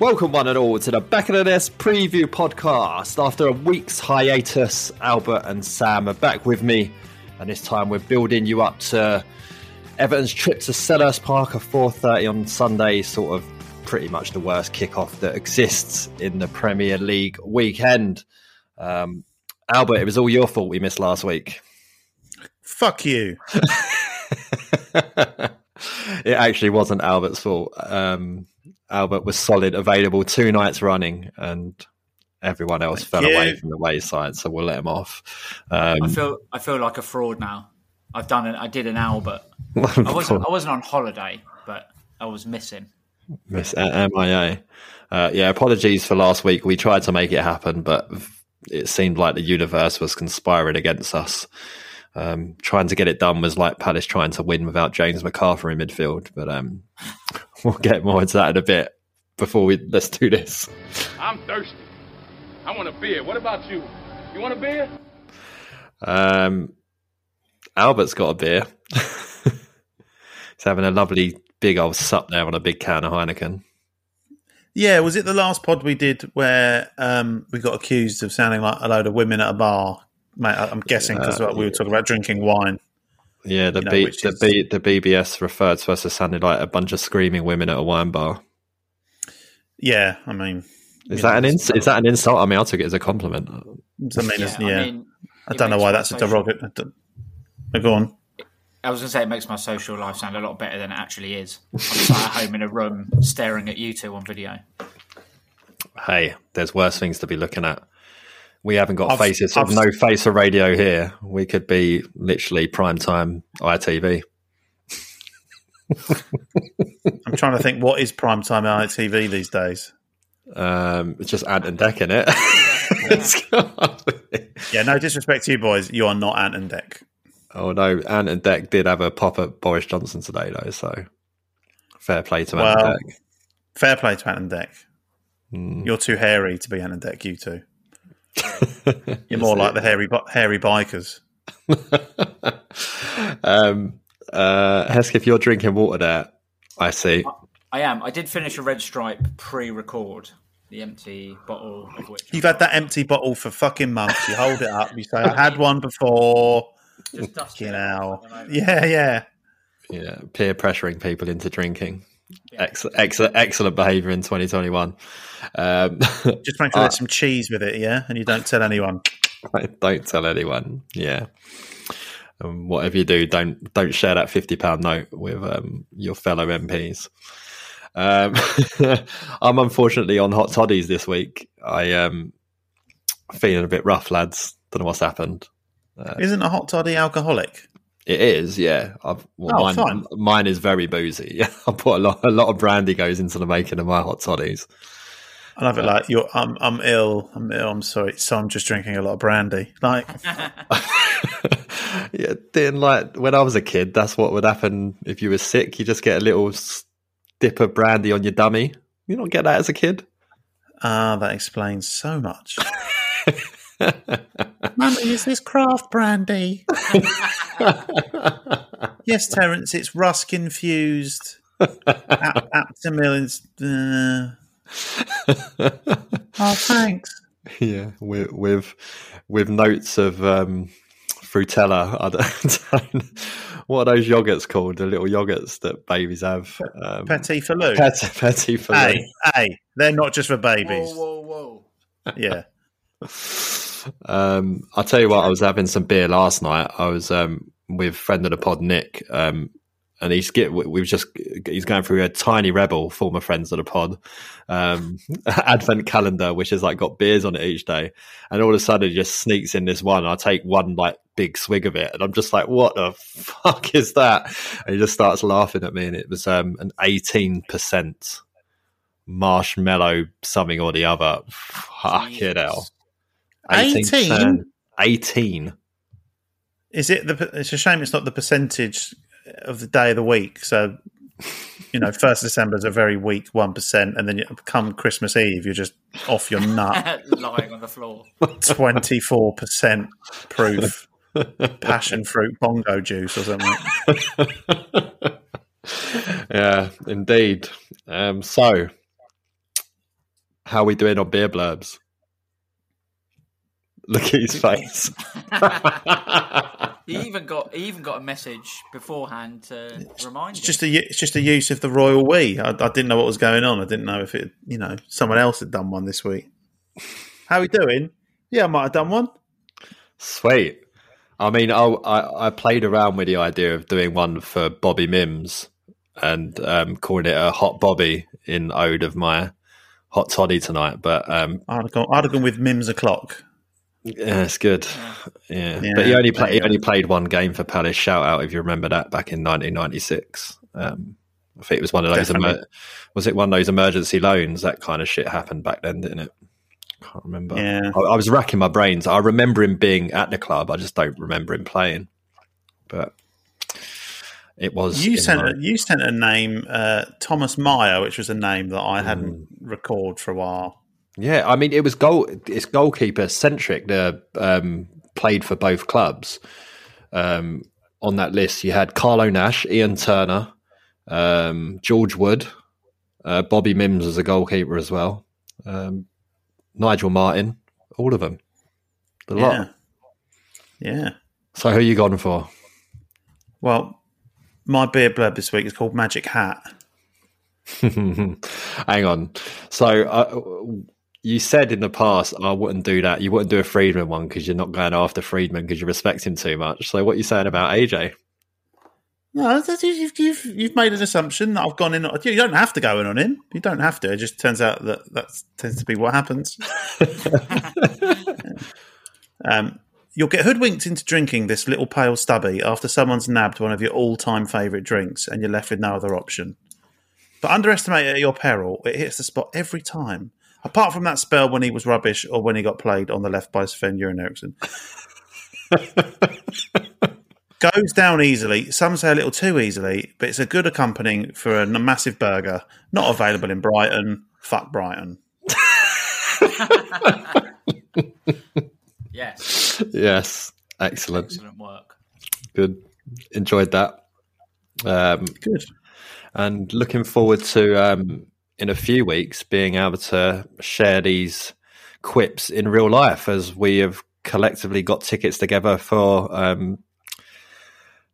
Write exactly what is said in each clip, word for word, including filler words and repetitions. Welcome one and all to the Back of the Nest preview podcast. After a week's hiatus, Albert and Sam are back with me, and this time we're building you up to Everton's trip to Selhurst Park at four thirty on Sunday, sort of pretty much the worst kickoff that exists in the Premier League weekend. Um, Albert, it was all your fault we missed last week. Fuck you. It actually wasn't Albert's fault. Um, Albert was solid, available two nights running, and everyone else Thank fell you. away from the wayside. So we'll let him off. Um, I feel I feel like a fraud now. I've done it. I did an Albert. I wasn't. I wasn't on holiday, but I was missing. Miss M I A. Uh, yeah, apologies for last week. We tried to make it happen, but it seemed like the universe was conspiring against us. Um, trying to get it done was like Palace trying to win without James McArthur in midfield. But um, we'll get more into that in a bit. Before we let's do this. I'm thirsty. I want a beer. What about you? You want a beer? Um, Albert's got a beer. He's having a lovely big old sup there on a big can of Heineken. Yeah, was it the last pod we did where um, we got accused of sounding like a load of women at a bar? Mate, I'm guessing because uh, we were talking about drinking wine. Yeah, the you know, B, the, is... B, the B B S referred to us as sounding like a bunch of screaming women at a wine bar. Yeah, I mean, is that know, an ins- is that an insult? I mean, I took it as a compliment. I mean, yeah, yeah. I, mean, I don't know why that's social... a derogatory. Go on. I was going to say it makes my social life sound a lot better than it actually is. I'm just like at home in a room staring at you two on video. Hey, there's worse things to be looking at. We haven't got I've, faces. I've, I've no face of radio here. We could be literally prime time I T V. I'm trying to think what is prime time I T V these days. Um, it's just Ant and Dec, innit? Yeah. yeah, no disrespect to you boys. You are not Ant and Dec. Oh no, Ant and Dec did have a pop at Boris Johnson today, though. So fair play to well, Ant and Dec. Fair play to Ant and Dec. Mm. You're too hairy to be Ant and Dec. You two. You're more like the hairy, hairy bikers. um, uh, Hesketh, if you're drinking water there, I see. I, I am. I did finish a Red Stripe pre-record, the empty bottle of which You've I'm had that empty bottle for fucking months. You hold it up. You say, I had one before. Just dust it out. Yeah, yeah. Yeah, peer pressuring people into drinking. Yeah. Excellent, excellent, excellent behaviour in twenty twenty-one. Um, Just trying to get some cheese with it, yeah? And you don't tell anyone. Don't tell anyone, yeah. Um, whatever you do, don't don't share that fifty pound note with um, your fellow M Ps. Um, I'm unfortunately on hot toddies this week. I am um, feeling a bit rough, lads. Don't know what's happened. Uh, Isn't a hot toddy alcoholic? It is, yeah. I've, well, oh, mine, fine. mine is very boozy. I put a lot, a lot of brandy goes into the making of my hot toddies. I love it. Uh, like you're, I'm, I'm ill. I'm ill. I'm sorry. So I'm just drinking a lot of brandy. Like, yeah. Then, like when I was a kid, that's what would happen if you were sick. You just get a little dip of brandy on your dummy. You don't get that as a kid. Ah, that explains so much. Mummy, is this craft brandy? Yes, Terence, it's rusk infused. Ap- Aptamil. Uh... Oh, thanks. Yeah, with with, with notes of um, Frutella. I don't, don't, what are those yogurts called? The little yogurts that babies have. Um, Petit Filou. Petit, Petit Filou. Hey, hey, they're not just for babies. Whoa, whoa, whoa. Yeah. Um, I'll tell you what, I was having some beer last night. I was um, with friend of the pod, Nick, um, and he's get, we've just he's going through a Tiny Rebel, former friends of the pod, um, advent calendar, which has like got beers on it each day. And all of a sudden, he just sneaks in this one. I take one like big swig of it, and I'm just like, "What the fuck is that?" And he just starts laughing at me, and it was um, an eighteen percent marshmallow something or the other. Fucking hell. eighteen? eighteen. Is it the? It's a shame it's not the percentage of the day of the week. So, you know, first of December is a very weak one percent, and then you, come Christmas Eve, you're just off your nut. Lying on the floor. twenty-four percent proof passion fruit bongo juice or something. Yeah, indeed. Um, so, how are we doing on beer blurbs? Look at his face. He even got he even got a message beforehand to remind it's him. Just a, it's just a use of the royal we. I, I didn't know what was going on. I didn't know if it, you know, someone else had done one this week. How are we doing? Yeah, I might have done one. Sweet. I mean, I, I, I played around with the idea of doing one for Bobby Mims and um, calling it a Hot Bobby in ode of my hot toddy tonight. But um, I'd have gone, I'd have gone with Mims o'clock. Yeah, it's good. Yeah, yeah, but he only played he only played one game for Palace. Shout out if you remember that back in nineteen ninety-six. Um, I think it was one of those. Emer- was it one of those emergency loans? That kind of shit happened back then, didn't it? Can't remember. Yeah, I, I was racking my brains. I remember him being at the club. I just don't remember him playing. But it was you sent my- a, you sent a name, uh, Thomas Meyer, which was a name that I mm. hadn't recorded for a while. Yeah, I mean, it was goal. It's goalkeeper centric. They um, played for both clubs. Um, on that list, you had Carlo Nash, Ian Turner, um, George Wood, uh, Bobby Mims as a goalkeeper as well, um, Nigel Martin, all of them. The yeah. lot. Yeah. So who are you gone for? Well, my beer blurb this week is called Magic Hat. Hang on. So... Uh, You said in the past, I wouldn't do that. You wouldn't do a Friedman one because you're not going after Friedman because you respect him too much. So what are you saying about A J? No, you've, you've, you've made an assumption that I've gone in. You don't have to go in on him. You don't have to. It just turns out that that tends to be what happens. um, you'll get hoodwinked into drinking this little pale stubby after someone's nabbed one of your all-time favourite drinks and you're left with no other option. But underestimate it at your peril. It hits the spot every time. Apart from that spell when he was rubbish or when he got played on the left by Sven-Göran Eriksson. Goes down easily. Some say a little too easily, but it's a good accompanying for a massive burger. Not available in Brighton. Fuck Brighton. Yes. Yes. Excellent. Excellent work. Good. Enjoyed that. Um, good. And looking forward to... Um, in a few weeks, being able to share these quips in real life as we have collectively got tickets together for um,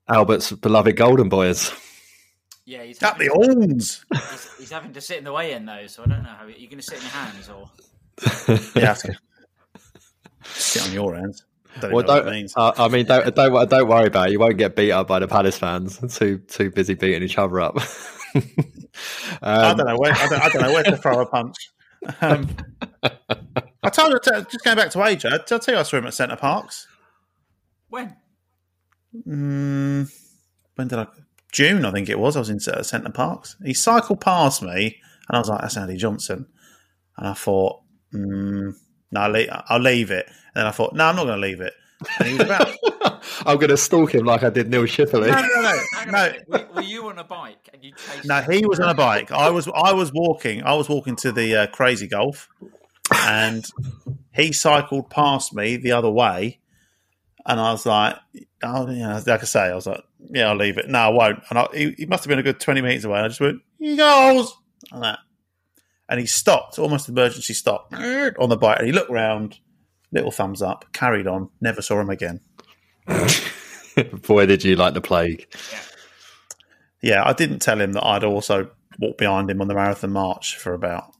Albert's beloved Golden Boys. Yeah, he's at the horns. He's, he's having to sit in the weigh-in though, so I don't know how you're going to sit in your hands or. Yeah, sit on your hands. Don't well, know don't, what it means. Uh, I mean, don't, don't don't worry about it. You won't get beat up by the Palace fans. They're too too busy beating each other up. um, I don't know where I don't, I don't know where to throw a punch. Um, I told you, just going back to A J. I tell you, I saw him at Centre Parks. When? Um, when did I? June, I think it was. I was in Centre Parks. He cycled past me, and I was like, "That's Andy Johnson," and I thought, mm, "No, I'll leave, I'll leave it." And then I thought, "No, I'm not going to leave it." And he was about. I'm going to stalk him like I did Neil Schifferly. No, no, no, no. no. Were, were you on a bike and you chased? No, him? He was on a bike. I was, I was walking. I was walking to the uh, Crazy Golf, and he cycled past me the other way, and I was like, "Oh, yeah." Like I say, I was like, "Yeah, I'll leave it." No, I won't. And I, he, he must have been a good twenty meters away. And I just went, "He goes," and that, and he stopped, almost emergency stop on the bike, and he looked round. Little thumbs up, carried on, never saw him again. Boy, did you like the plague. Yeah, I didn't tell him that I'd also walked behind him on the marathon march for about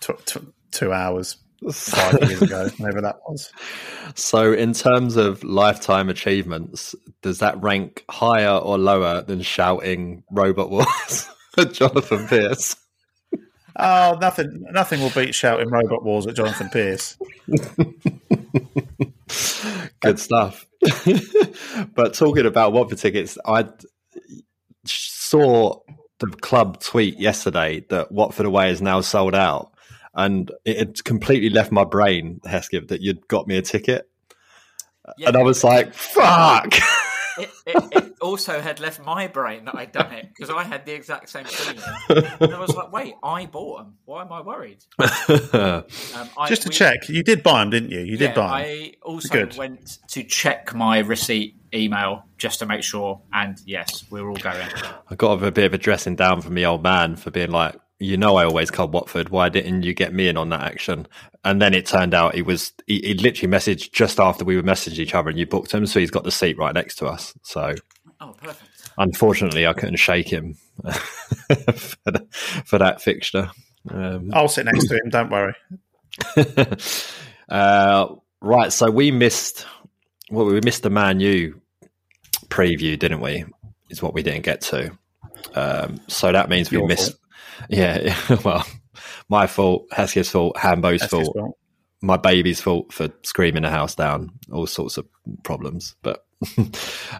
t- t- two hours, five years ago, whenever that was. So in terms of lifetime achievements, does that rank higher or lower than shouting Robot Wars at Jonathan Pearce? Oh, nothing nothing will beat shouting Robot Wars at Jonathan Pearce. Good stuff. But talking about Watford tickets, I saw the club tweet yesterday that Watford away is now sold out. And it had completely left my brain, Hesketh, that you'd got me a ticket. Yeah, and I was like, fuck! It, it, it also had left my brain that I'd done it because I had the exact same feeling. And I was like, wait, I bought them. Why am I worried? um, I, Just to we, check, you did buy them, didn't you? You yeah, did buy them. I also Good. went to check my receipt email just to make sure. And yes, we were all going. I got a bit of a dressing down from the old man for being like, you know, I always called Watford. Why didn't you get me in on that action? And then it turned out he was, he, he literally messaged just after we were messaging each other and you booked him. So he's got the seat right next to us. So oh, perfect. Unfortunately, I couldn't shake him for, the, for that fixture. Um, I'll sit next to him. Don't worry. uh, right. So we missed, well, we missed the Man U preview, didn't we? Is what we didn't get to. Um, so that means Your we missed. Fault. Yeah, well, my fault, Hesketh's fault, Hambo's fault, fault, my baby's fault for screaming the house down, all sorts of problems. But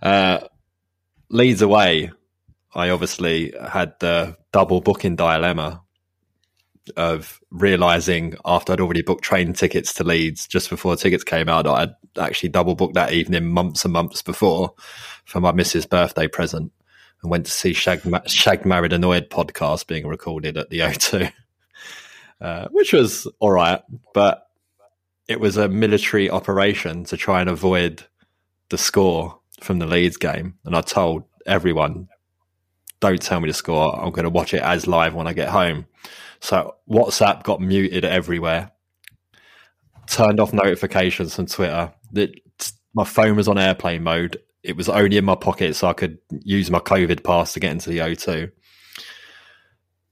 uh, Leeds away, I obviously had the double booking dilemma of realising after I'd already booked train tickets to Leeds just before the tickets came out that I'd actually double booked that evening months and months before for my missus' birthday present. And went to see Shag, Ma- Shag Married Annoyed podcast being recorded at the O two, uh, which was all right. But it was a military operation to try and avoid the score from the Leeds game. And I told everyone, don't tell me the score. I'm going to watch it as live when I get home. So WhatsApp got muted everywhere, turned off notifications from Twitter. It, my phone was on airplane mode. It was only in my pocket so I could use my COVID pass to get into the O two.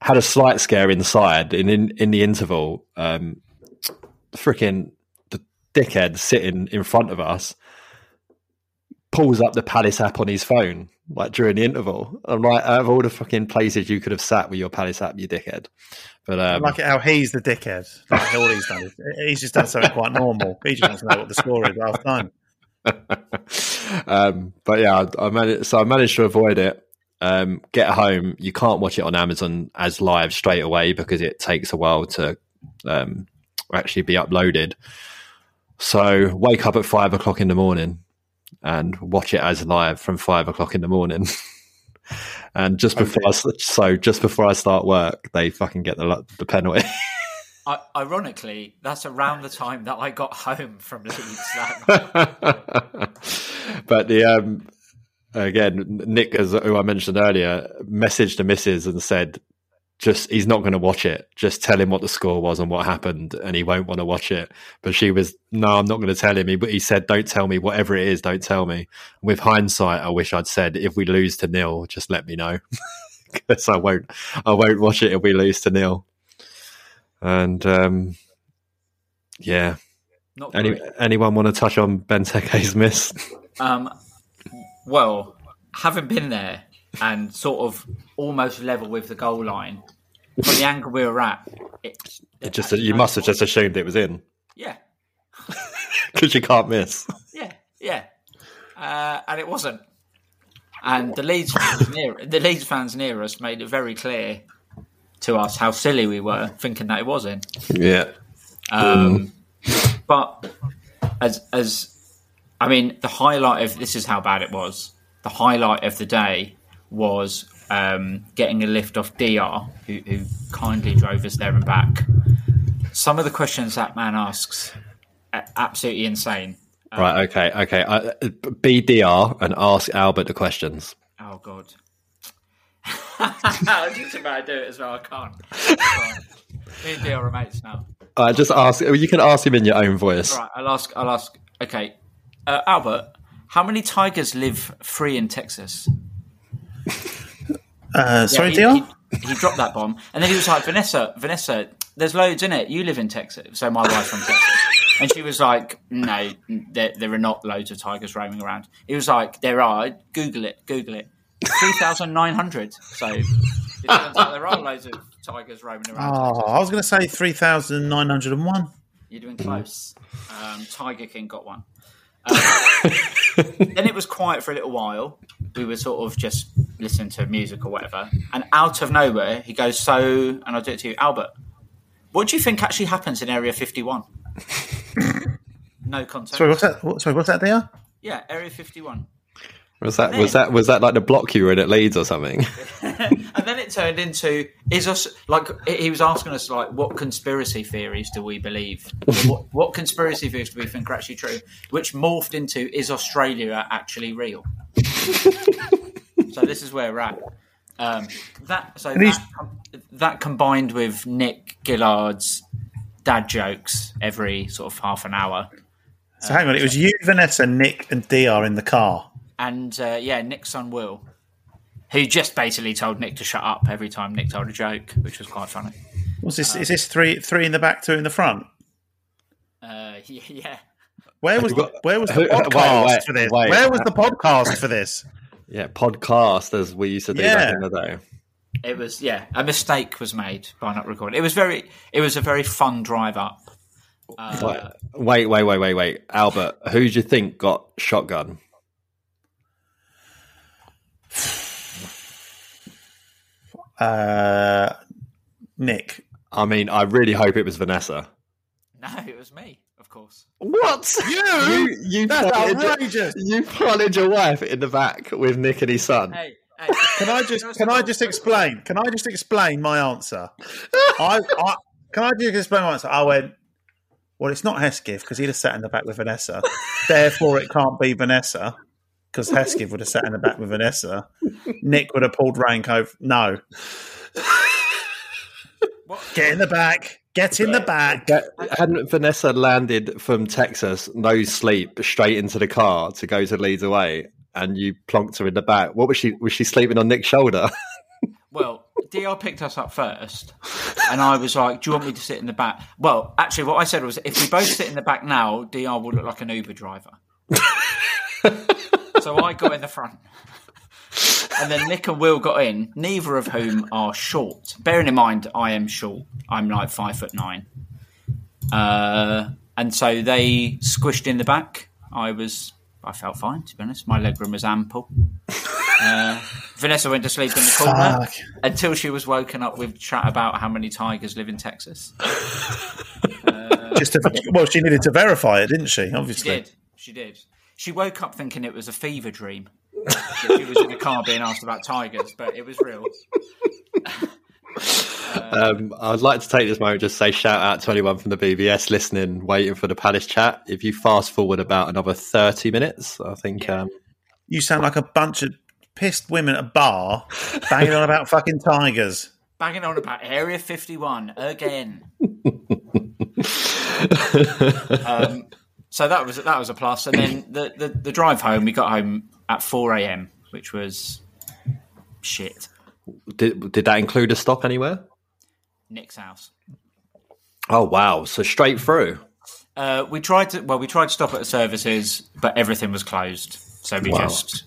Had a slight scare inside. And in, in the interval, um, freaking the dickhead sitting in front of us pulls up the Palace app on his phone, like during the interval. I'm like, out of all the fucking places you could have sat with your Palace app, you dickhead. But um, I like it how he's the dickhead. Like all he's done. He's just done something quite normal. He just wants to know what the score is last time. um but yeah I, I managed so I managed to avoid it. Um get home, you can't watch it on Amazon as live straight away because it takes a while to um actually be uploaded. So wake up at five o'clock in the morning and watch it as live from five o'clock in the morning. And just before okay. I, so just before I start work they fucking get the, the penalty. I, ironically, that's around the time that I got home from Leeds that night. But the um, again, Nick, as who I mentioned earlier, messaged the missus and said, "Just he's not going to watch it. Just tell him what the score was and what happened, and he won't want to watch it." But she was, "No, I'm not going to tell him." He, but he said, "Don't tell me. Whatever it is, don't tell me." With hindsight, I wish I'd said, "If we lose to nil, just let me know," because I won't. I won't watch it if we lose to nil. And um, yeah, Not Any, anyone want to touch on Benteke's miss? Um, well, having been there and sort of almost level with the goal line, from the angle we were at, it, it just you must have just assumed it was in. Yeah, because you can't miss. Yeah, yeah, uh, and it wasn't. And the Leeds fans near the Leeds fans near us made it very clear to us how silly we were thinking that it was in. Yeah. Um, mm. But as as I mean, the highlight of this is how bad it was. The highlight of the day was um, getting a lift off D R, who, who kindly drove us there and back. Some of the questions that man asks are absolutely insane. Um, right, okay, okay. Uh, be D R and ask Albert the questions. Oh, God. I was just about to do it as well. I can't. I can't. Me and D R are mates now. Uh, just ask. You can ask him in your own voice. Right, I'll ask. I'll ask. Okay. Uh, Albert, how many tigers live free in Texas? Uh, sorry, yeah, he, D R? He, he dropped that bomb. And then he was like, Vanessa, Vanessa, there's loads in it. You live in Texas. So my wife's from Texas. And she was like, no, there, there are not loads of tigers roaming around. He was like, there are. Google it. Google it. three thousand nine hundred. So it turns out there are loads of tigers roaming around. Oh, I was going to say three thousand nine hundred one. You're doing close. Um, Tiger King got one. Um, then it was quiet for a little while. We were sort of just listening to music or whatever. And out of nowhere, he goes, so, and I'll do it to you, Albert, what do you think actually happens in Area fifty-one? No context. Sorry, what's that? What, sorry, what's that there? Yeah, Area fifty-one. Was that then, was that was that like the block you were in at Leeds or something? And then it turned into is us like he was asking us like what conspiracy theories do we believe? what, what conspiracy theories do we think are actually true? Which morphed into is Australia actually real? So this is where we're at. Um, that so that, that combined with Nick Gillard's dad jokes every sort of half an hour. So um, hang on, it was you, Vanessa, Nick, and D R in the car. And, uh, yeah, Nick's son, Will, who just basically told Nick to shut up every time Nick told a joke, which was quite funny. What's this? Um, is this three three in the back, two in the front? Uh, yeah. Where was the, where was the podcast wait, wait, for this? Wait. Where was the podcast for this? Yeah, podcast, as we used to do yeah. back in the day. It was, yeah, a mistake was made by not recording. It was very, it was a very fun drive up. Uh, wait, wait, wait, wait, wait. Albert, who do you think got shotgun? Uh, Nick. I mean, I really hope it was Vanessa. No, it was me, of course. What? You? you, you That's outrageous. You plunged your wife in the back with Nick and his son. Hey, hey. Can I just can I just explain? Can I just explain my answer? I, I can I just explain my answer? I went, well, it's not Hesketh because he'd have sat in the back with Vanessa. Therefore, it can't be Vanessa. Because Hesketh would have sat in the back with Vanessa. Nick would have pulled Raincoat. No. What? Get in the back. Get in the back. Get, hadn't Vanessa landed from Texas, no sleep, straight into the car to go to Leeds away, and you plonked her in the back? What was she? Was she sleeping on Nick's shoulder? Well, D R picked us up first, and I was like, do you want me to sit in the back? Well, actually, what I said was, if we both sit in the back now, D R will look like an Uber driver. So I got in the front, and then Nick and Will got in, neither of whom are short. Bearing in mind, I am short. I'm like five foot nine. Uh, and so they squished in the back. I was, I felt fine, to be honest. My legroom was ample. Uh, Vanessa went to sleep in the corner Fuck. until she was woken up with chat about how many tigers live in Texas. Uh, Just to, well, she needed to verify it, didn't she? Obviously. She did. She did. She woke up thinking it was a fever dream. She was in the car being asked about tigers, but it was real. uh, um, I'd like to take this moment just to say shout out to anyone from the B B S listening, waiting for the Palace chat. If you fast forward about another thirty minutes, I think... Um... You sound like a bunch of pissed women at a bar banging on about fucking tigers. Banging on about Area fifty-one again. um... So that was that was a plus, and then the, the, the drive home. We got home at four a.m., which was shit. Did did that include a stop anywhere? Nick's house. Oh wow! So straight through. Uh, we tried to well, we tried to stop at the services, but everything was closed, so we wow. just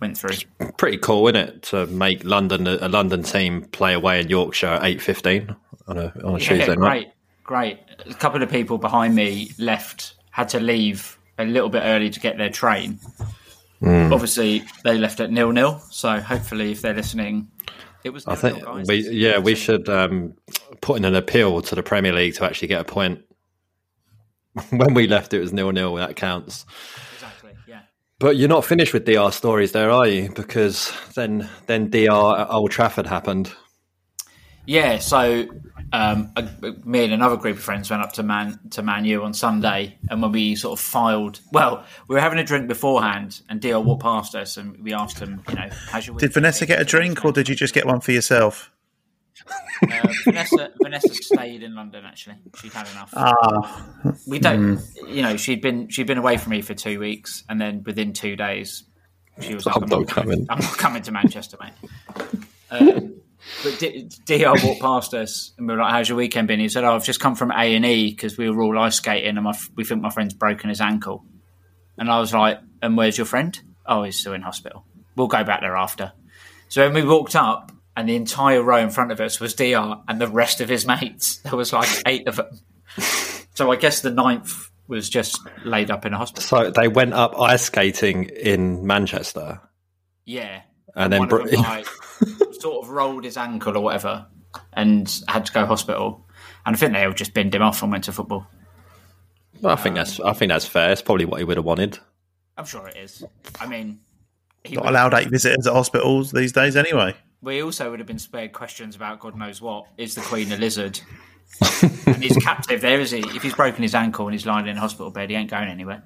went through. Pretty cool, isn't it, to make London a London team play away in Yorkshire at eight fifteen on a on a yeah, Tuesday night. Great. Great. A couple of people behind me left, had to leave a little bit early to get their train. Mm. Obviously, they left at nil-nil, so hopefully if they're listening, it was nil-nil, I think guys. We, yeah, we should um, put in an appeal to the Premier League to actually get a point. when we left, it was nil-nil. That counts. Exactly. Yeah. But you're not finished with D R stories, there, are you? Because then, then D R at Old Trafford happened. Yeah. So um, I, me and another group of friends went up to Man to Man U on Sunday, and when we sort of filed, well, we were having a drink beforehand, and D R walked past us, and we asked him, you know, how's your week? Did Vanessa get a drink, or did you just get one for yourself? Uh, Vanessa, Vanessa stayed in London. Actually, she'd had enough. Ah, we don't. Mm. You know, she'd been she'd been away from me for two weeks, and then within two days, she was like, I'm, I'm not coming. coming. I'm not coming to Manchester, mate. Um, but D- DR walked past us, and we were like, "How's your weekend been?" He said, "Oh, I've just come from A and E because we were all ice skating, and my f- we think my friend's broken his ankle." And I was like, "And where's your friend?" "Oh, he's still in hospital. We'll go back there after." So when we walked up, and the entire row in front of us was D R and the rest of his mates. There was like eight of them. So I guess the ninth was just laid up in a hospital. So they went up ice skating in Manchester. Yeah. And, and then one bro- of them, like, sort of rolled his ankle or whatever and had to go to hospital. And I think they all just binned him off and went to football. Well, I think um, that's I think that's fair. It's probably what he would have wanted. I'm sure it is. I mean, he not allowed eight visitors at hospitals these days anyway. We also would have been spared questions about God knows what. Is the Queen a lizard? And he's captive there, is he? If he's broken his ankle and he's lying in a hospital bed, he ain't going anywhere.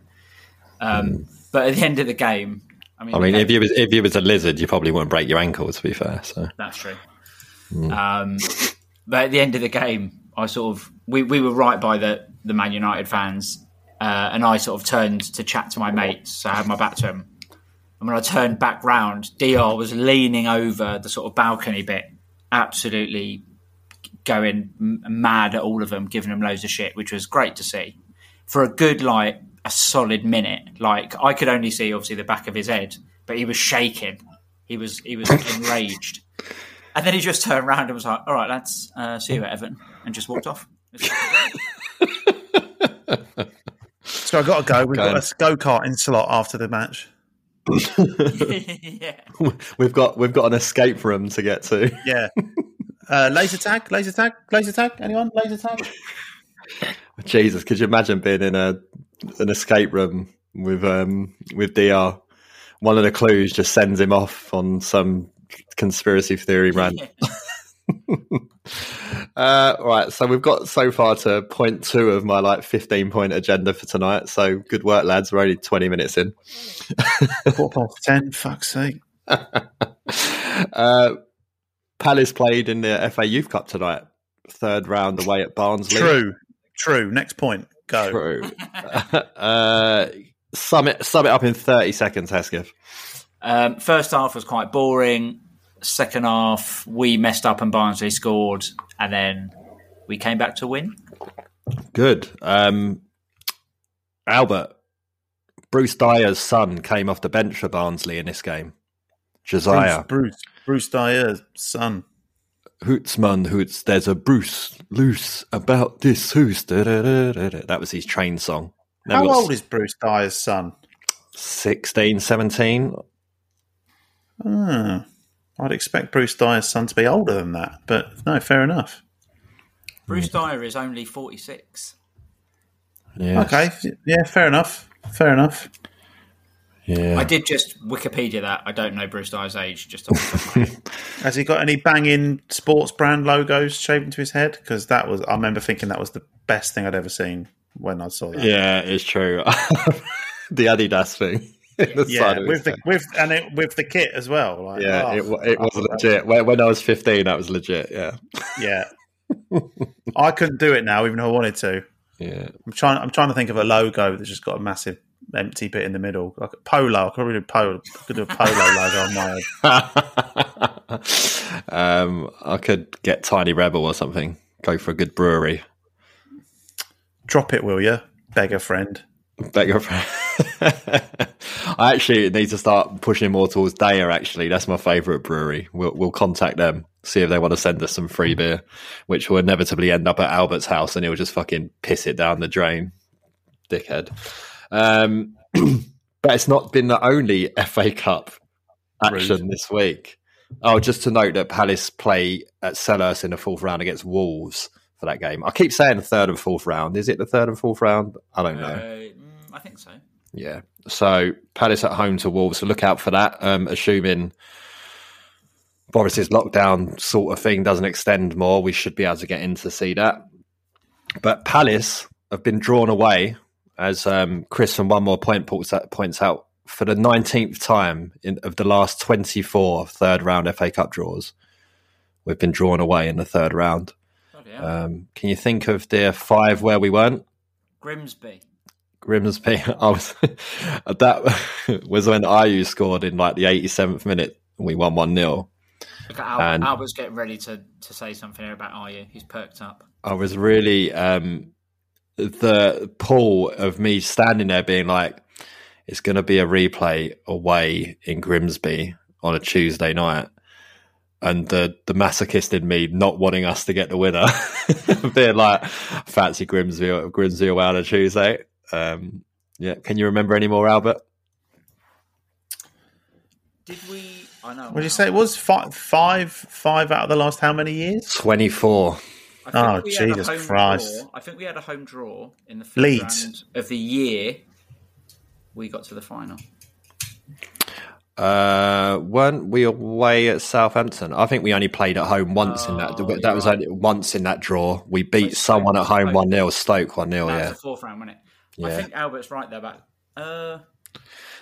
Um, but at the end of the game... I mean, I mean game, if you was if you was a lizard, you probably wouldn't break your ankle, to be fair. So that's true. Mm. Um, but at the end of the game, I sort of... We, we were right by the, the Man United fans, uh, and I sort of turned to chat to my mates, so I had my back to him. And when I turned back round, D R was leaning over the sort of balcony bit, absolutely going mad at all of them, giving them loads of shit, which was great to see. For a good, like, a solid minute, like, I could only see, obviously, the back of his head, but he was shaking. He was he was enraged. And then he just turned round and was like, all right, lads, uh, see you at Everton, and just walked off. So I got to go. We've got a go-kart in slot after the match. Yeah. We've got we've got an escape room to get to. Yeah, uh, laser tag, laser tag, laser tag. Anyone laser tag? Jesus, could you imagine being in a an escape room with um, with D R? One of the clues just sends him off on some conspiracy theory rant. uh, right, so we've got so far to point two of my like fifteen point agenda for tonight. So good work, lads. We're only twenty minutes in. Quarter past ten. Fuck's sake. uh, Palace played in the F A Youth Cup tonight. Third round away at Barnsley. True. True. Next point. Go. True. uh, sum it. Sum it up in thirty seconds, Hesketh. Um, first half was quite boring. Second half, we messed up and Barnsley scored, and then we came back to win. Good. Um, Albert, Bruce Dyer's son came off the bench for Barnsley in this game. Josiah. Bruce, Bruce, Bruce Dyer's son. Hootsman, hoots, there's a Bruce loose about this hoose. Da, da, da, da, da. That was his train song. Now how old is Bruce Dyer's son? sixteen, seventeen. Hmm. I'd expect Bruce Dyer's son to be older than that, but no, fair enough. Bruce Dyer is only forty-six. Yeah. Okay, yeah, fair enough, fair enough. Yeah. I did just Wikipedia that. I don't know Bruce Dyer's age. Just has he got any banging sports brand logos shaved into his head? Because that was, I remember thinking that was the best thing I'd ever seen when I saw that. Yeah, it's true. The Adidas thing. Yeah, with the, with and it, with the kit as well. Like, yeah, oh, it, it was legit. When, when I was fifteen, that was legit. Yeah, yeah. I couldn't do it now, even though I wanted to. Yeah, I'm trying. I'm trying to think of a logo that's just got a massive empty bit in the middle, like a polo. I could really do polo. I could do a polo logo on my head. um, I could get Tiny Rebel or something. Go for a good brewery. Drop it, will you, beggar friend? Beggar friend. I actually need to start pushing more towards Daya, actually. That's my favourite brewery. We'll, we'll contact them, see if they want to send us some free beer, which will inevitably end up at Albert's house and he'll just fucking piss it down the drain. Dickhead. Um, but it's not been the only F A Cup action Rude. This week. Oh, just to note that Palace play at Selhurst in the fourth round against Wolves. for that game. I keep saying the third and fourth round. Is it the third and fourth round? I don't know. Uh, I think so. Yeah. So Palace at home to Wolves. So look out for that, um, assuming Boris's lockdown sort of thing doesn't extend more. We should be able to get in to see that. But Palace have been drawn away, as um, Chris from One More Point points out, for the nineteenth time in, of the last twenty-four third-round F A Cup draws. We've been drawn away in the third round. Oh, yeah. Um, can you think of the five where we weren't? Grimsby. Grimsby. I was, that was when Ayew scored in like the eighty-seventh minute and we won one nil. Look, I, and I was getting ready to, to say something here about Ayew. He's perked up. I was really... Um, the pull of me standing there being like, it's going to be a replay away in Grimsby on a Tuesday night. And the, the masochist in me not wanting us to get the winner, being like, fancy Grimsby or Grimsby away on a Tuesday. Um, yeah, can you remember any more, Albert? Did we? I know. What did you say it was? Five, five, five out of the last how many years? twenty-four. Oh, Jesus Christ. Draw. I think we had a home draw in the first Leeds. Round of the year we got to the final. Uh, weren't we away at Southampton? I think we only played at home once oh, in that. That yeah. was only once in that draw. We beat so someone at home one nil, Stoke one nil. Yeah. That was the fourth round, wasn't it? Yeah. I think Albert's right there, but... Uh...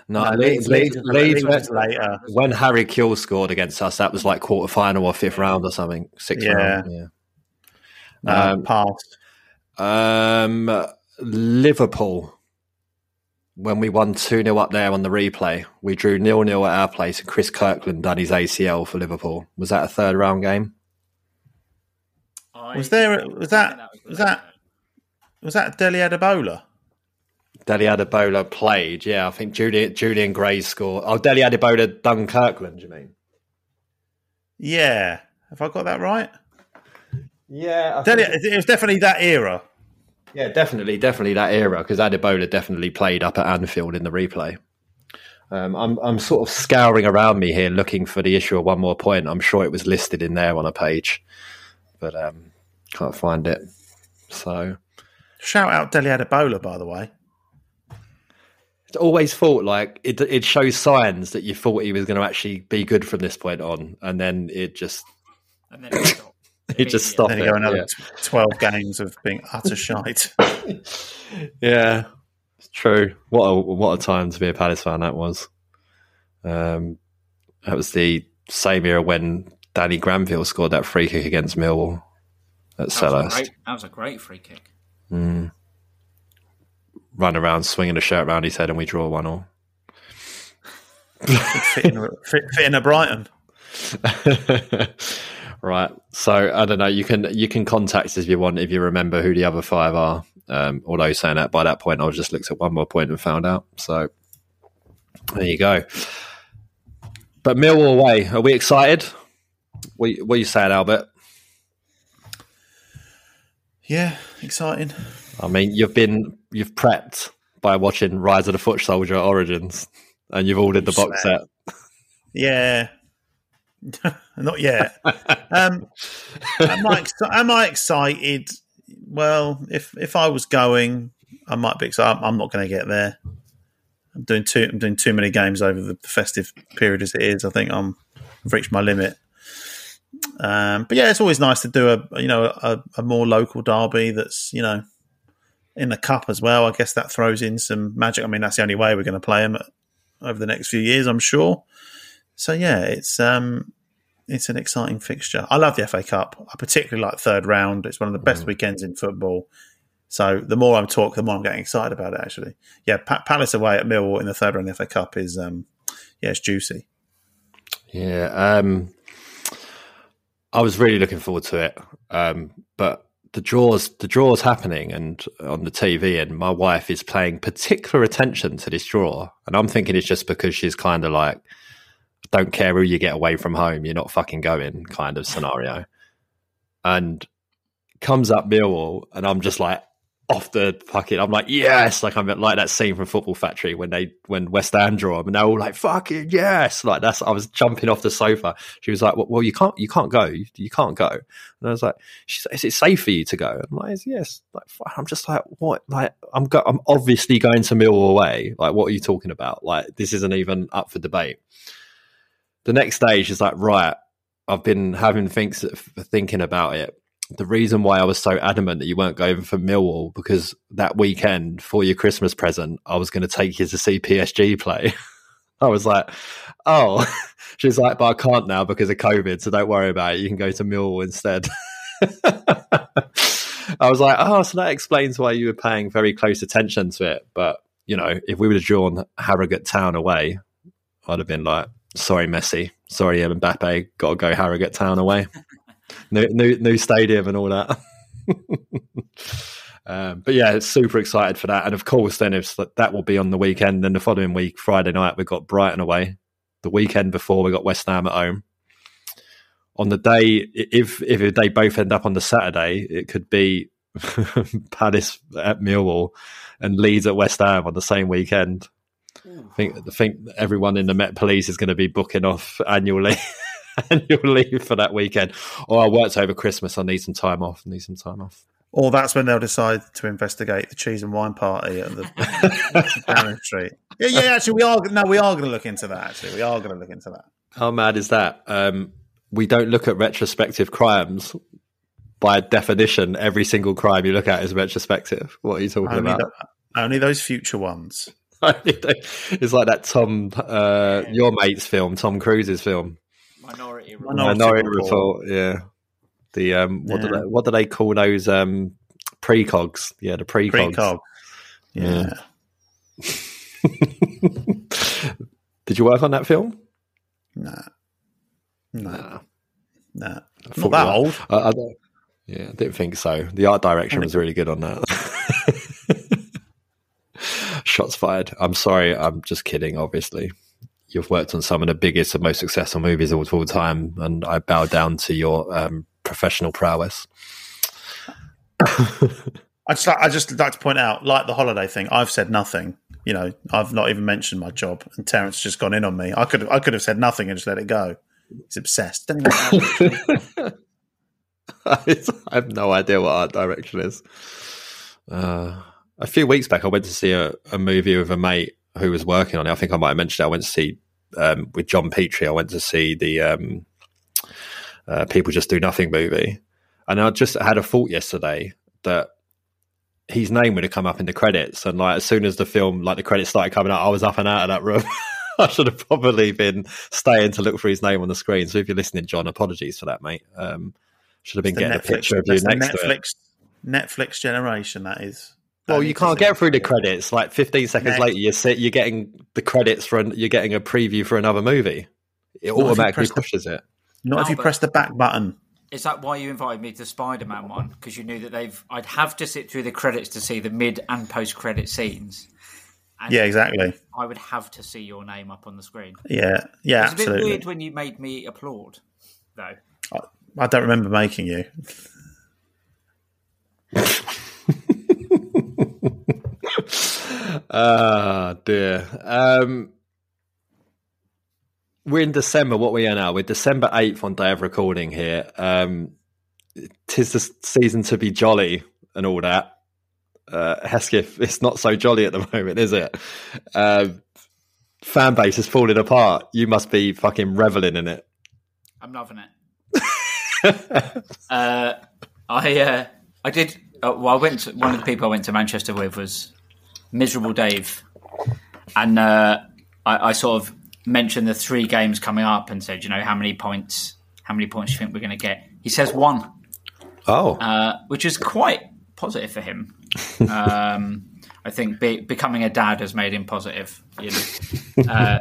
No, no, Leeds, Leeds, Leeds, Leeds, Leeds later. When Harry Kewell scored against us, that was like quarter-final or fifth round or something. Sixth yeah. round, yeah. Um, past um, Liverpool, when we won two nil up there on the replay, we drew nil nil at our place and Chris Kirkland done his A C L for Liverpool. Was that a third round game? I was there was that was, was that was that Dele Adebola? Dele Adebola played, yeah. I think Julian, Julian Gray scored. Oh, Dele Adebola done Kirkland, do you mean? Yeah. Have I got that right? Yeah, I it, it was definitely that era. Yeah, definitely, definitely that era, because Adebola definitely played up at Anfield in the replay. Um, I'm I'm sort of scouring around me here looking for the issue of One More Point. I'm sure it was listed in there on a page, but um, can't find it. So, shout out Dele Adebola, by the way. It's always thought like it. It shows signs that you thought he was going to actually be good from this point on, and then it just. And then it stopped. He just stopped it. Then you go another yeah. twelve games of being utter shite. Yeah, it's true. What a what a time to be a Palace fan that was. Um, that was the same era when Danny Granville scored that free kick against Millwall at Selhurst. That was a great free kick. Mm. Run around, swinging a shirt around his head, and we draw one all. Fit in a, fit, fit in a Brighton. Right, so I don't know. You can you can contact us if you want, if you remember who the other five are. Um, although saying that, by that point, I just looked at One More Point and found out. So there you go. But Millwall away, are we excited? What, what are you saying, Albert? Yeah, exciting. I mean, you've been you've prepped by watching Rise of the Foot Soldier at Origins, and you've ordered the box set. Yeah. Not yet. Um, am, I exci- am I excited? Well, if if I was going, I might be excited. I'm, I'm not going to get there. I'm doing too. I'm doing too many games over the festive period as it is. I think I'm, I've reached my limit. Um, but yeah, it's always nice to do a you know a, a more local derby that's you know in the cup as well. I guess that throws in some magic. I mean, that's the only way we're going to play them over the next few years, I'm sure. So yeah, it's um, it's an exciting fixture. I love the F A Cup. I particularly like third round. It's one of the best mm. weekends in football. So the more I'm talking, the more I'm getting excited about it. Actually, yeah, pa- Palace away at Millwall in the third round of the F A Cup is um, yeah, it's juicy. Yeah, um, I was really looking forward to it, um, but the draws the draws happening and on the T V, and my wife is paying particular attention to this draw, and I'm thinking it's just because she's kind of like. Don't care who you get away from home, you're not fucking going kind of scenario. And comes up Millwall and I'm just like, off the fucking, I'm like, yes, like I'm like that scene from Football Factory when they when West Ham draw them and they're all like, fucking yes, like that's, I was jumping off the sofa. She was like, well, well you can't you can't go, you, you can't go. And I was like, she's like, is it safe for you to go? I'm like, yes. Like, I'm just like, what? Like, I'm go- I'm obviously going to Millwall away. Like, what are you talking about? Like, this isn't even up for debate. The next day, she's like, right, I've been having thinks thinking about it. The reason why I was so adamant that you weren't going for Millwall because that weekend for your Christmas present, I was going to take you to see P S G play. I was like, oh, she's like, but I can't now because of COVID. So don't worry about it. You can go to Millwall instead. I was like, oh, so that explains why you were paying very close attention to it. But, you know, if we would have drawn Harrogate Town away, I'd have been like, sorry, Messi. Sorry, Mbappe. Got to go Harrogate Town away. New, new new stadium and all that. um, but yeah, super excited for that. And of course, then if that will be on the weekend. Then the following week, Friday night, we've got Brighton away. The weekend before, we got West Ham at home. On the day, if if they both end up on the Saturday, it could be Palace at Millwall and Leeds at West Ham on the same weekend. Oh. I think I think everyone in the Met Police is going to be booking off annually. And you'll leave for that weekend. Or oh, I worked over Christmas. I need some time off. I need some time off. Or that's when they'll decide to investigate the cheese and wine party at the Downing Street. Yeah, yeah. Actually, we are. No, we are going to look into that. Actually, we are going to look into that. How mad is that? Um, we don't look at retrospective crimes. By definition, every single crime you look at is retrospective. What are you talking only about? The, only those future ones. It's like that Tom, uh, yeah. your mate's film, Tom Cruise's film. Minority Report. Minority Report, yeah. The um, what yeah. do they what do they call those um precogs? Yeah, the precogs. Precog. Yeah. yeah. Did you work on that film? Nah, nah, nah. Not that old. I, I, yeah, I didn't think so. The art direction was really good on that. Shots fired. I'm sorry. I'm just kidding. Obviously. You've worked on some of the biggest and most successful movies of all time, and I bow down to your um, professional prowess. I just, I just like to point out, like the holiday thing, I've said nothing. You know, I've not even mentioned my job, and Terence just gone in on me. I could, I could have said nothing and just let it go. He's obsessed. Don't even know. I have no idea what art direction is. Uh, a few weeks back, I went to see a, a movie with a mate who was working on it. I think I might have mentioned it. I went to see um, with John Petrie. I went to see the um, uh, People Just Do Nothing movie, and I just had a thought yesterday that his name would have come up in the credits. And like as soon as the film, like the credits started coming up, I was up and out of that room. I should have probably been staying to look for his name on the screen. So if you're listening, John, apologies for that, mate. Um, should have been getting Netflix, a picture of you next Netflix, to it. Netflix generation, that is. Well, you can't get through the credits. Like fifteen seconds Next. later, you sit. You're getting the credits for. An, you're getting a preview for another movie. It not automatically pushes the, it. Not no, if you press the back button. Is that why you invited me to the Spider-Man one? Because you knew that they've. I'd have to sit through the credits to see the mid and post credit scenes. And yeah, exactly. I would have to see your name up on the screen. Yeah, yeah, it's absolutely. It's a bit weird when you made me applaud, though. I, I don't remember making you. Ah, oh, dear. Um, we're in December. What we are now? We're December eighth on day of recording here. Um, 'tis the season to be jolly and all that. Uh, Hesketh, it's not so jolly at the moment, is it? Uh, fan base is falling apart. You must be fucking reveling in it. I'm loving it. uh, I uh, I did. Uh, well, I went. To, one of the people I went to Manchester with was Miserable Dave, and uh, I, I sort of mentioned the three games coming up and said, you know, how many points, how many points do you think we're going to get? He says one. Oh, uh, which is quite positive for him. um, I think be, becoming a dad has made him positive. You know? uh,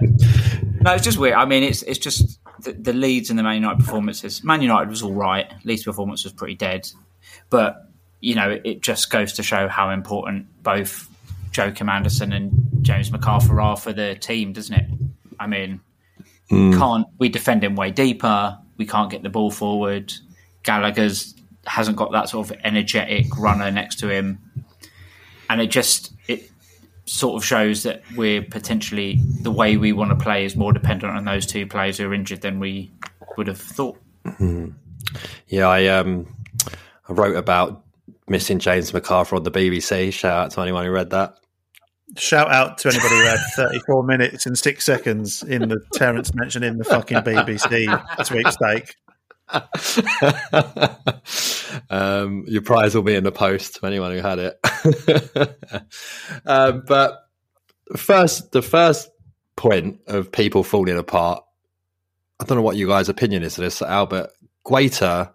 no, it's just weird. I mean, it's it's just the, the Leeds and the Man United performances. Man United was all right. Leeds' performance was pretty dead, but you know, it, it just goes to show how important both Joe Kim Anderson and James McArthur are for the team, doesn't it? I mean, mm. can't we defend him way deeper? We can't get the ball forward. Gallagher's hasn't got that sort of energetic runner next to him. and it just it sort of shows that we're potentially, the way we want to play is more dependent on those two players who are injured than we would have thought. Mm-hmm. Yeah, I um I wrote about missing James McArthur on the B B C. Shout out to anyone who read that. Shout out to anybody who had thirty-four minutes and six seconds in the Terence mention in the fucking B B C sweepstake. Um, your prize will be in the post to anyone who had it. um, but first, the first point of people falling apart, I don't know what you guys' opinion is to this, Albert. Guaita,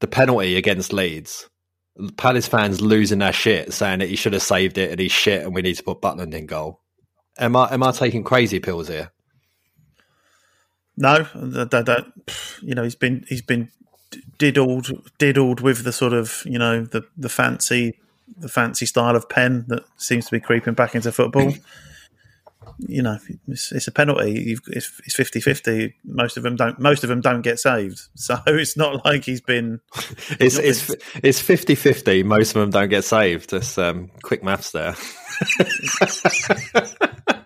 the penalty against Leeds, Palace fans losing their shit, saying that he should have saved it and he's shit and we need to put Butland in goal. Am I am I taking crazy pills here? No, they don't. You know, he's been he's been diddled diddled with the sort of, you know, the the fancy the fancy style of pen that seems to be creeping back into football. You know, it's, it's a penalty. You've, it's, it's fifty-fifty. Most of them don't. Most of them don't get saved. So it's not like he's been. It's it's been... it's fifty-fifty. Most of them don't get saved. That's um, quick maths there.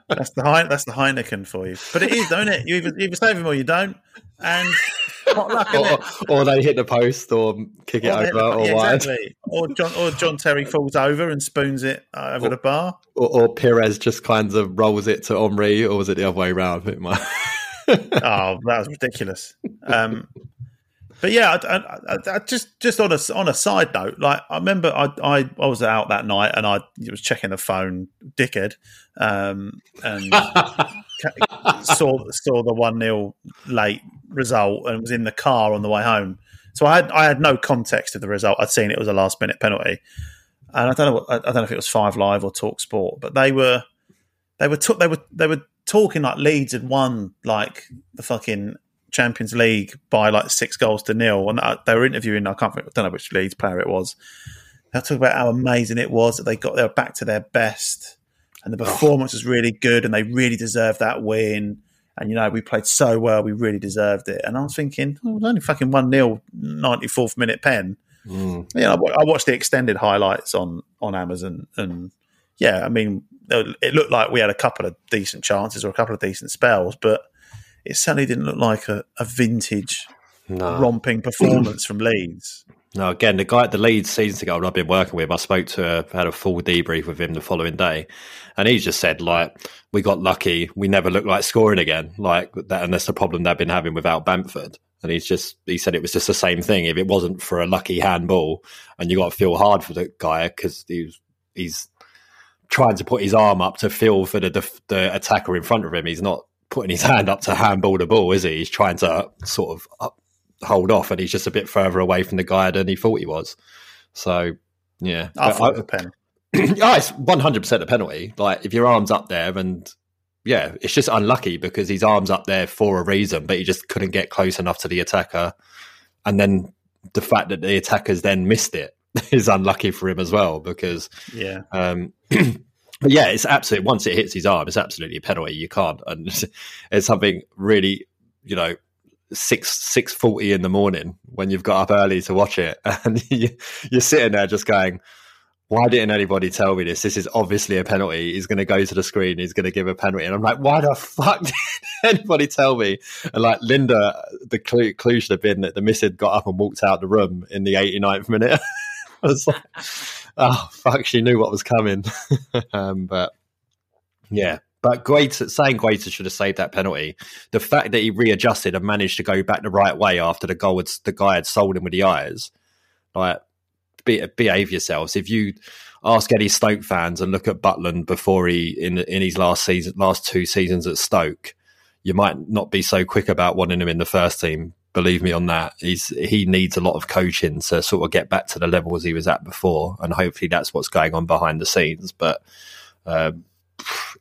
that's the Heine, that's the Heineken for you. But it is, don't it? You either, either save him or you don't. And what luck, or, it? or they hit the post or kick or it over the, or yeah, wide. Exactly. Or John or John Terry falls over and spoons it over or, the bar. Or, or Perez just kind of rolls it to Omri, or was it the other way around? It might... oh, that was ridiculous. Um, but yeah, I, I, I, I just just on a on a side note, like I remember I, I, I was out that night and I was checking the phone, dickhead, um, and saw saw the one nil late result and was in the car on the way home. So I had I had no context of the result. I'd seen it was a last minute penalty, and I don't know what, I don't know if it was Five Live or TalkSport, but they were they were t- they were they were talking like Leeds had won like the fucking Champions League by like six goals to nil, and they were interviewing, I can't remember, I don't know which Leeds player it was. They were talking about how amazing it was that they got they were back to their best, and the performance was really good, and they really deserved that win. And, you know, we played so well, we really deserved it. And I was thinking, oh, it was only fucking one nil, ninety-fourth minute pen. Mm. You know, I watched the extended highlights on, on Amazon. And, yeah, I mean, it looked like we had a couple of decent chances or a couple of decent spells, but it certainly didn't look like a, a vintage no. romping performance from Leeds. No, again, the guy at the Leeds season ago, I've been working with, I spoke to, a, had a full debrief with him the following day, and he just said, like, we got lucky, we never looked like scoring again, like that, and that's the problem they've been having without Bamford. And he's just, he said it was just the same thing. If it wasn't for a lucky handball, and you got to feel hard for the guy because he's he's trying to put his arm up to feel for the, the the attacker in front of him. He's not putting his hand up to handball the ball, is he? He's trying to sort of up, hold off, and he's just a bit further away from the guy than he thought he was. So, yeah. I thought it was a penalty. Oh, it's one hundred percent a penalty. Like, if your arm's up there, and yeah, it's just unlucky because his arm's up there for a reason, but he just couldn't get close enough to the attacker. And then the fact that the attackers then missed it is unlucky for him as well because, yeah. Um, but yeah, it's absolutely, once it hits his arm, it's absolutely a penalty. You can't. And it's something really, you know, six six forty in the morning when you've got up early to watch it, and you, you're sitting there just going, why didn't anybody tell me this? This is obviously a penalty. He's going to go to the screen, he's going to give a penalty, and I'm like, why the fuck did anybody tell me? And like Linda, the clue, clue should have been that the missus got up and walked out the room in the eighty-ninth minute. I was like, oh fuck, she knew what was coming. um, but yeah But Guaita, saying Guaita should have saved that penalty. The fact that he readjusted and managed to go back the right way after the goal, had, the guy had sold him with the eyes. Like, be, behave yourselves. If you ask any Stoke fans and look at Butland before he in in his last season, last two seasons at Stoke, you might not be so quick about wanting him in the first team. Believe me on that. He's he needs a lot of coaching to sort of get back to the levels he was at before, and hopefully that's what's going on behind the scenes. But um,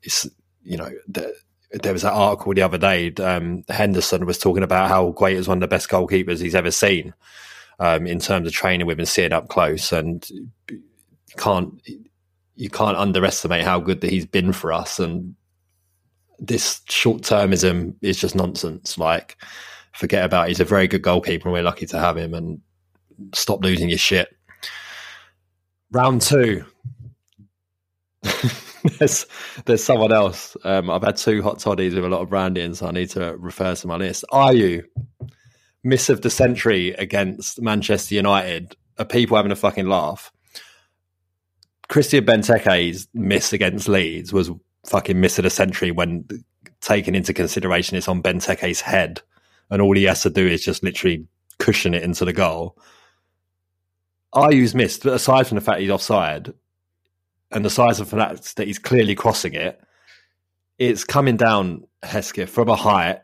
it's. You know, the, there was an article the other day. Um, Henderson was talking about how Guaita is one of the best goalkeepers he's ever seen um, in terms of training with and seeing up close. And you can't you can't underestimate how good that he's been for us. And this short termism is just nonsense. Like, forget about it. He's a very good goalkeeper, and we're lucky to have him. And stop losing your shit. Round two, there's there's someone else. Um, I've had two hot toddies with a lot of brandy in, so I need to refer to my list. Ayew, miss of the century against Manchester United. Are people having a fucking laugh? Christian Benteke's miss against Leeds was fucking miss of the century when taken into consideration it's on Benteke's head and all he has to do is just literally cushion it into the goal. Ayew's missed, aside from the fact he's offside and the size of the fact that he's clearly crossing it, it's coming down Hesketh from a height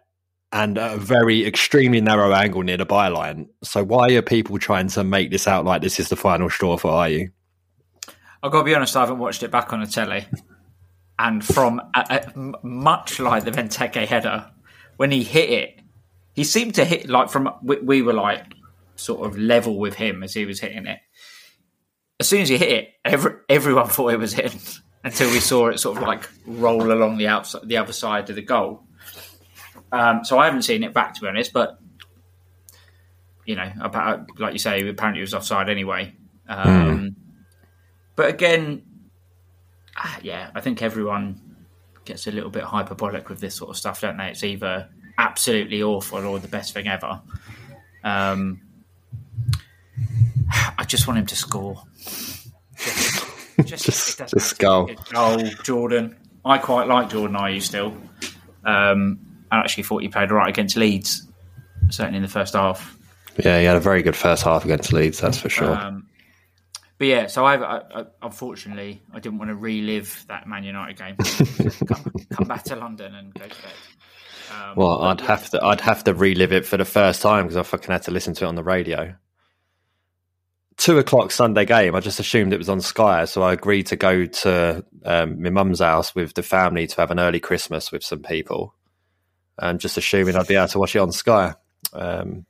and a very extremely narrow angle near the byline. So why are people trying to make this out like this is the final straw for Ayew? I've got to be honest, I haven't watched it back on the telly. And from, a, a, much like the Benteke header, when he hit it, he seemed to hit, like, from, we, we were, like, sort of level with him as he was hitting it. As soon as he hit it, every, everyone thought it was him until we saw it sort of, like, roll along the outside, the other side of the goal. Um, so I haven't seen it back, to be honest, but, you know, about, like you say, apparently it was offside anyway. Um, mm. But again, yeah, I think everyone gets a little bit hyperbolic with this sort of stuff, don't they? It's either absolutely awful or the best thing ever. Um, I just want him to score. Just, just, just, it just go. Oh, Jordan. I quite like Jordan Ayew still. Um, I actually thought he played all right against Leeds, certainly in the first half. Yeah, he had a very good first half against Leeds, that's for sure. Um, But yeah, so I've, I, I, unfortunately, I didn't want to relive that Man United game. come, come back to London and go to bed. Um, well, I'd yeah. have to, I'd have to relive it for the first time because I fucking had to listen to it on the radio. Two o'clock Sunday game. I just assumed it was on Sky, so I agreed to go to um, my mum's house with the family to have an early Christmas with some people, and just assuming I'd be able to watch it on Sky. Um,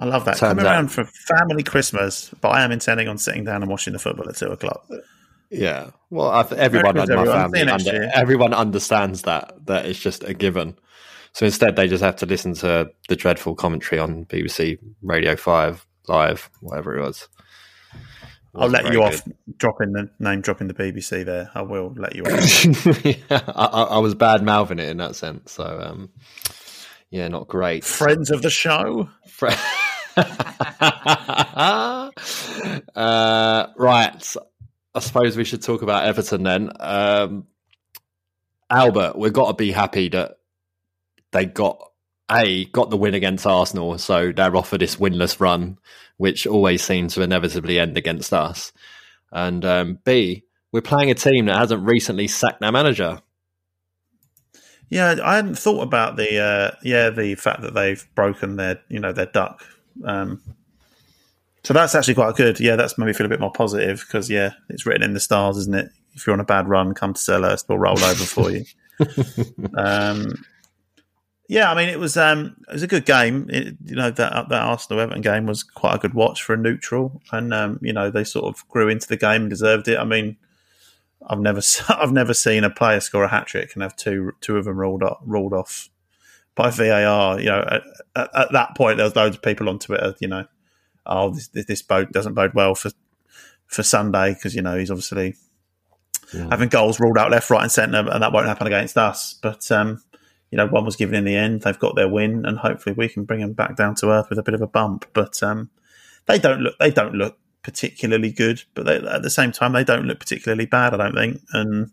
I love that. Turns Coming out. around for family Christmas, but I am intending on sitting down and watching the football at two o'clock. Yeah. Well, I've, everyone in my family, under, everyone understands that, that it's just a given. So instead, they just have to listen to the dreadful commentary on B B C Radio five Live, whatever it was. It I'll let you good. off dropping the name, dropping the B B C there. I will let you off. yeah, I, I was bad mouthing it in that sense. So, um, yeah, not great. Friends of the show. Friends. uh, right, I suppose we should talk about Everton then. Um, Albert, we've got to be happy that they got a got the win against Arsenal, so they're off for this winless run, which always seems to inevitably end against us. And um, B, we're playing a team that hasn't recently sacked their manager. Yeah, I hadn't thought about the uh, yeah the fact that they've broken their you know their duck. Um, so that's actually quite good. Yeah, that's made me feel a bit more positive because, yeah, it's written in the stars, isn't it? If you're on a bad run, come to Selhurst, we'll roll over for you. um, yeah, I mean, it was um, it was a good game. It, you know, that that Arsenal Everton game was quite a good watch for a neutral, and um, you know, they sort of grew into the game and deserved it. I mean, I've never I've never seen a player score a hat trick and have two two of them ruled off, ruled off. By V A R, you know, at, at, at that point, there was loads of people on Twitter, you know, oh, this, this boat doesn't bode well for for Sunday because, you know, he's obviously yeah. having goals ruled out left, right and centre, and that won't happen against us. But, um, you know, one was given in the end. They've got their win, and hopefully we can bring them back down to earth with a bit of a bump. But um, they don't look they don't look particularly good, but they, at the same time, they don't look particularly bad, I don't think. And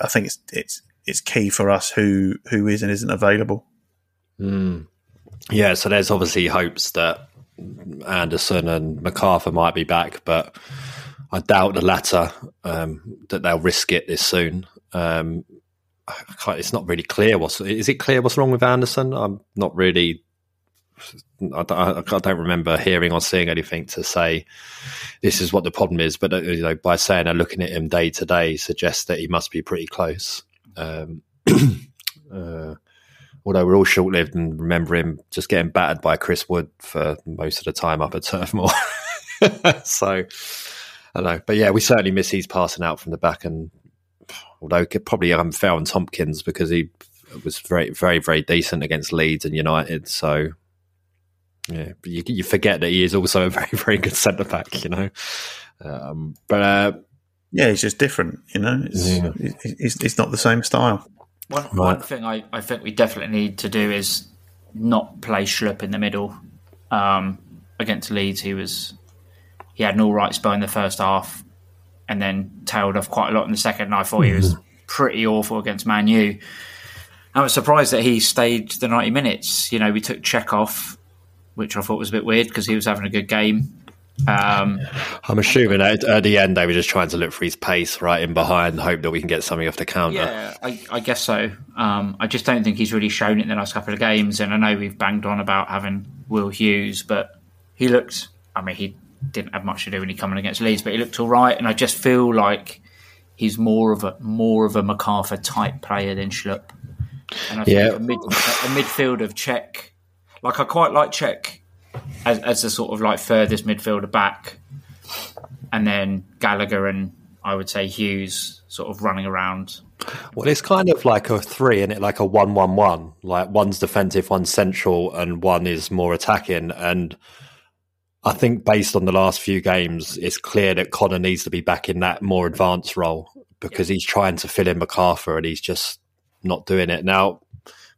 I think it's it's... it's key for us who, who is and isn't available. Mm. Yeah, so there's obviously hopes that Anderson and McArthur might be back, but I doubt the latter, um, that they'll risk it this soon. Um, I can't, it's not really clear. What's, is it clear what's wrong with Anderson? I'm not really... I don't, I don't remember hearing or seeing anything to say this is what the problem is, but you know, by saying I'm looking at him day to day suggests that he must be pretty close. Um, uh, although we're all short-lived and remember him just getting battered by Chris Wood for most of the time up at Turf Moor. So, I don't know. But yeah, we certainly miss his passing out from the back, and although probably unfair on Tompkins because he was very, very, very decent against Leeds and United. So, yeah, but you, you forget that he is also a very, very good centre-back, you know. Um, but uh, Yeah, he's just different, you know. It's yeah. it's, it's not the same style. One, right. one thing I, I think we definitely need to do is not play Schlupp in the middle. Um, against Leeds, he was he had an all right spell in the first half, and then tailed off quite a lot in the second. And I thought mm-hmm. he was pretty awful against Man U. I was surprised that he stayed the ninety minutes. You know, we took Czech off, which I thought was a bit weird because he was having a good game. Um, I'm assuming at, at the end they were just trying to look for his pace right in behind, hope that we can get something off the counter. Yeah, I, I guess so. Um, I just don't think he's really shown it in the last couple of games, and I know we've banged on about having Will Hughes, but he looked, I mean, he didn't have much to do when he came in against Leeds, but he looked all right, and I just feel like he's more of a more of a McArthur type player than Schlupp. And I think yeah. a, mid, a midfield of Czech, like I quite like Czech as, as the sort of like furthest midfielder back, and then Gallagher and I would say Hughes sort of running around. Well, it's kind of like a three, and it like a one-one-one. Like one's defensive, one's central, and one is more attacking. And I think based on the last few games, it's clear that Connor needs to be back in that more advanced role because yeah. he's trying to fill in McArthur, and he's just not doing it now.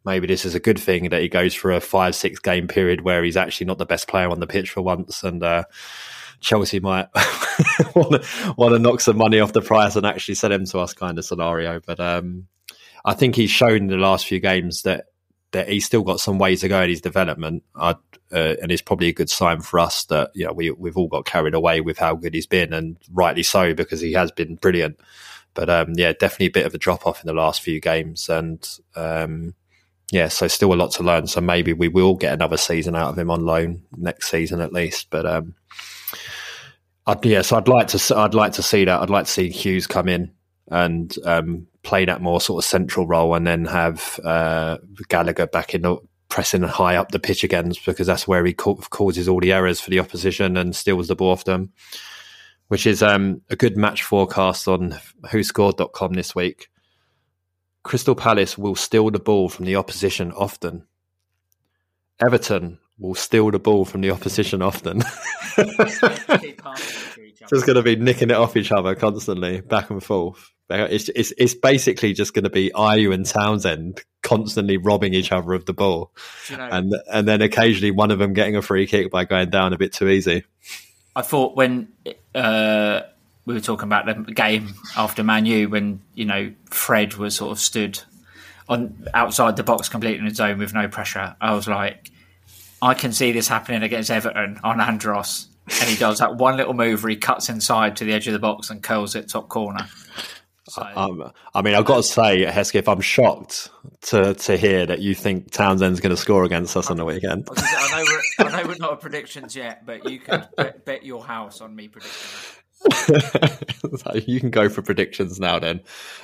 Maybe this is a good thing that he goes for a five, six game period where he's actually not the best player on the pitch for once. And uh, Chelsea might want to, want to knock some money off the price and actually sell him to us kind of scenario. But um, I think he's shown in the last few games that, that he's still got some way to go in his development. I'd, uh, and it's probably a good sign for us that, you know, we, we've all got carried away with how good he's been, and rightly so, because he has been brilliant. But um, yeah, definitely a bit of a drop off in the last few games. And, um, yeah, so still a lot to learn. So maybe we will get another season out of him on loan next season at least. But um, I'd, yeah, so I'd like to I'd like to see that. I'd like to see Hughes come in and um, play that more sort of central role, and then have uh, Gallagher back in the, pressing high up the pitch again, because that's where he ca- causes all the errors for the opposition and steals the ball off them. Which is um, a good match forecast on who scored dot com this week. Crystal Palace will steal the ball from the opposition often. Everton will steal the ball from the opposition often. Just going to be nicking it off each other constantly, back and forth. It's it's, it's basically just going to be Ayew and Townsend constantly robbing each other of the ball, you know, and and then occasionally one of them getting a free kick by going down a bit too easy. I thought when uh, we were talking about the game after Man U, when, you know, Fred was sort of stood on outside the box completely in his zone with no pressure, I was like, I can see this happening against Everton on Andros. And he does that one little move where he cuts inside to the edge of the box and curls it top corner. So, um, I mean, I've got to say, Hesketh, I'm shocked to to hear that you think Townsend's going to score against us on the weekend. I know, we're, I know we're not at predictions yet, but you can bet, bet your house on me predicting. So you can go for predictions now then.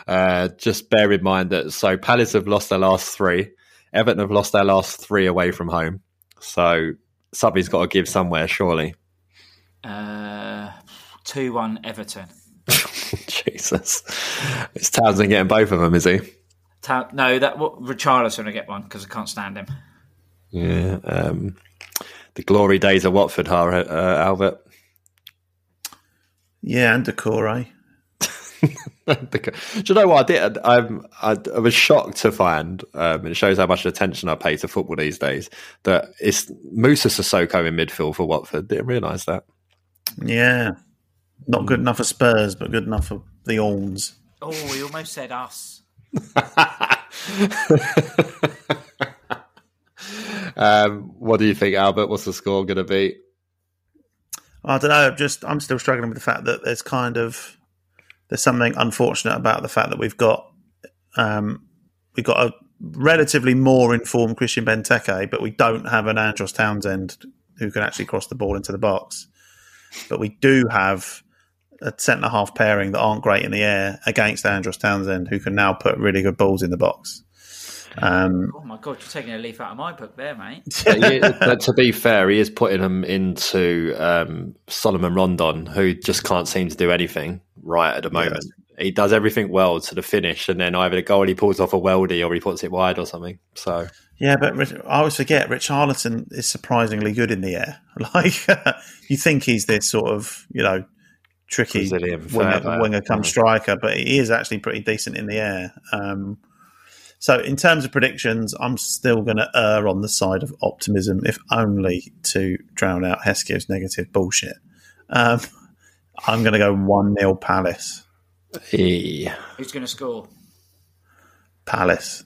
Uh, just bear in mind that so Palace have lost their last three. Everton have lost their last three away from home. So something's got to give somewhere, surely. Uh, two one Everton. Jesus, it's Townsend getting both of them, is he? Ta- no, that what, Richarlison will get one because I can't stand him. Yeah, um, the glory days of Watford, uh, Albert. Yeah, and Decore. Do you know what I did? I, I, I was shocked to find, um, it shows how much attention I pay to football these days, that it's Moussa Sissoko in midfield for Watford. Didn't realise that. Yeah. Not good enough for Spurs, but good enough for the Orns. Oh, he almost said us. um, what do you think, Albert? What's the score going to be? I don't know. I'm just I'm still struggling with the fact that there's kind of there's something unfortunate about the fact that we've got um, we've got a relatively more informed Christian Benteke, but we don't have an Andros Townsend who can actually cross the ball into the box. But we do have a centre-half pairing that aren't great in the air against Andros Townsend, who can now put really good balls in the box. Um, oh, my God, you're taking a leaf out of my book there, mate. But to be fair, he is putting them into um, Solomon Rondon, who just can't seem to do anything right at the moment. Yeah. He does everything well to the finish, and then either the goalie pulls off a weldy or he puts it wide or something. So... Yeah, but I always forget, Richarlison is surprisingly good in the air. Like, you think he's this sort of, you know, tricky winger, winger come striker, but he is actually pretty decent in the air. Um, so in terms of predictions, I'm still going to err on the side of optimism, if only to drown out Heskey's negative bullshit. Um, I'm going to go one nil Palace. Hey. Who's going to score? Palace.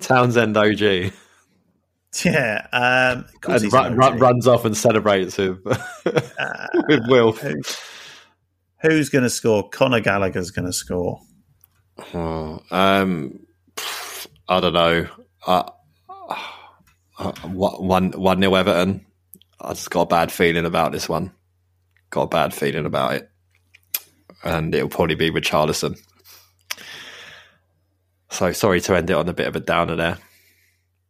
Townsend O G. Yeah, um, and run, run, runs off and celebrates him uh, with Will. Who, who's going to score? Conor Gallagher's going to score. Oh, um, I don't know. Uh, uh, one, one nil Everton. I just got a bad feeling about this one. Got a bad feeling about it, and it'll probably be Richarlison. So sorry to end it on a bit of a downer there,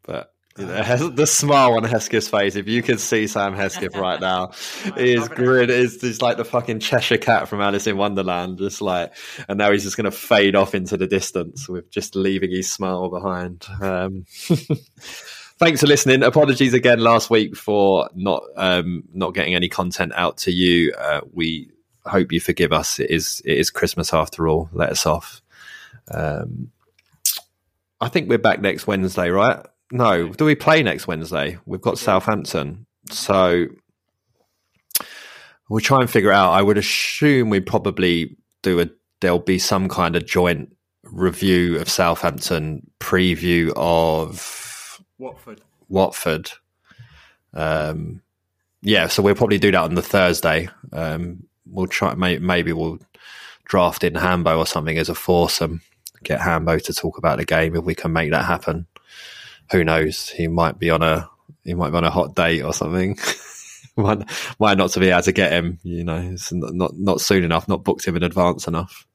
but. You know, the smile on Hesketh's face, if you could see Sam Hesketh right now, is grin. It's, it's like the fucking Cheshire Cat from Alice in Wonderland, just like, and now he's just going to fade off into the distance with just leaving his smile behind. Um, thanks for listening. Apologies again last week for not um, not getting any content out to you. Uh, we hope you forgive us. It is, it is Christmas after all. Let us off. Um, I think we're back next Wednesday, right? No, do we play next Wednesday? We've got yeah. Southampton. So we'll try and figure out. I would assume we probably do a, there'll be some kind of joint review of Southampton, preview of Watford. Watford. Um, yeah, so we'll probably do that on the Thursday. Um, we'll try, may, maybe we'll draft in Hambo or something as a foursome, get Hambo to talk about the game if we can make that happen. Who knows? He might be on a he might be on a hot date or something. might, might not to be able to get him. You know, it's not, not not soon enough. Not booked him in advance enough.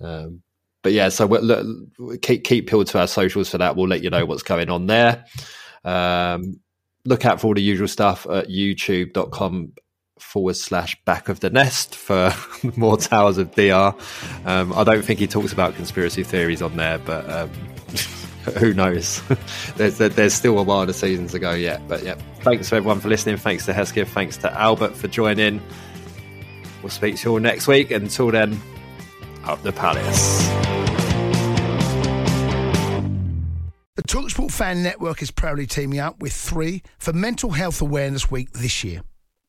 Um, but yeah, so we'll, look, keep keep peeled to our socials for that. We'll let you know what's going on there. Um, look out for all the usual stuff at youtube dot com forward slash back of the nest for more towers of D R. Um, I don't think he talks about conspiracy theories on there, but. Um, Who knows? there's, there's still a while of seasons to go yet. But yeah, thanks to everyone for listening. Thanks to Hesketh. Thanks to Albert for joining. We'll speak to you all next week. Until then, up the Palace. The TalkSport Fan Network is proudly teaming up with three for Mental Health Awareness Week this year.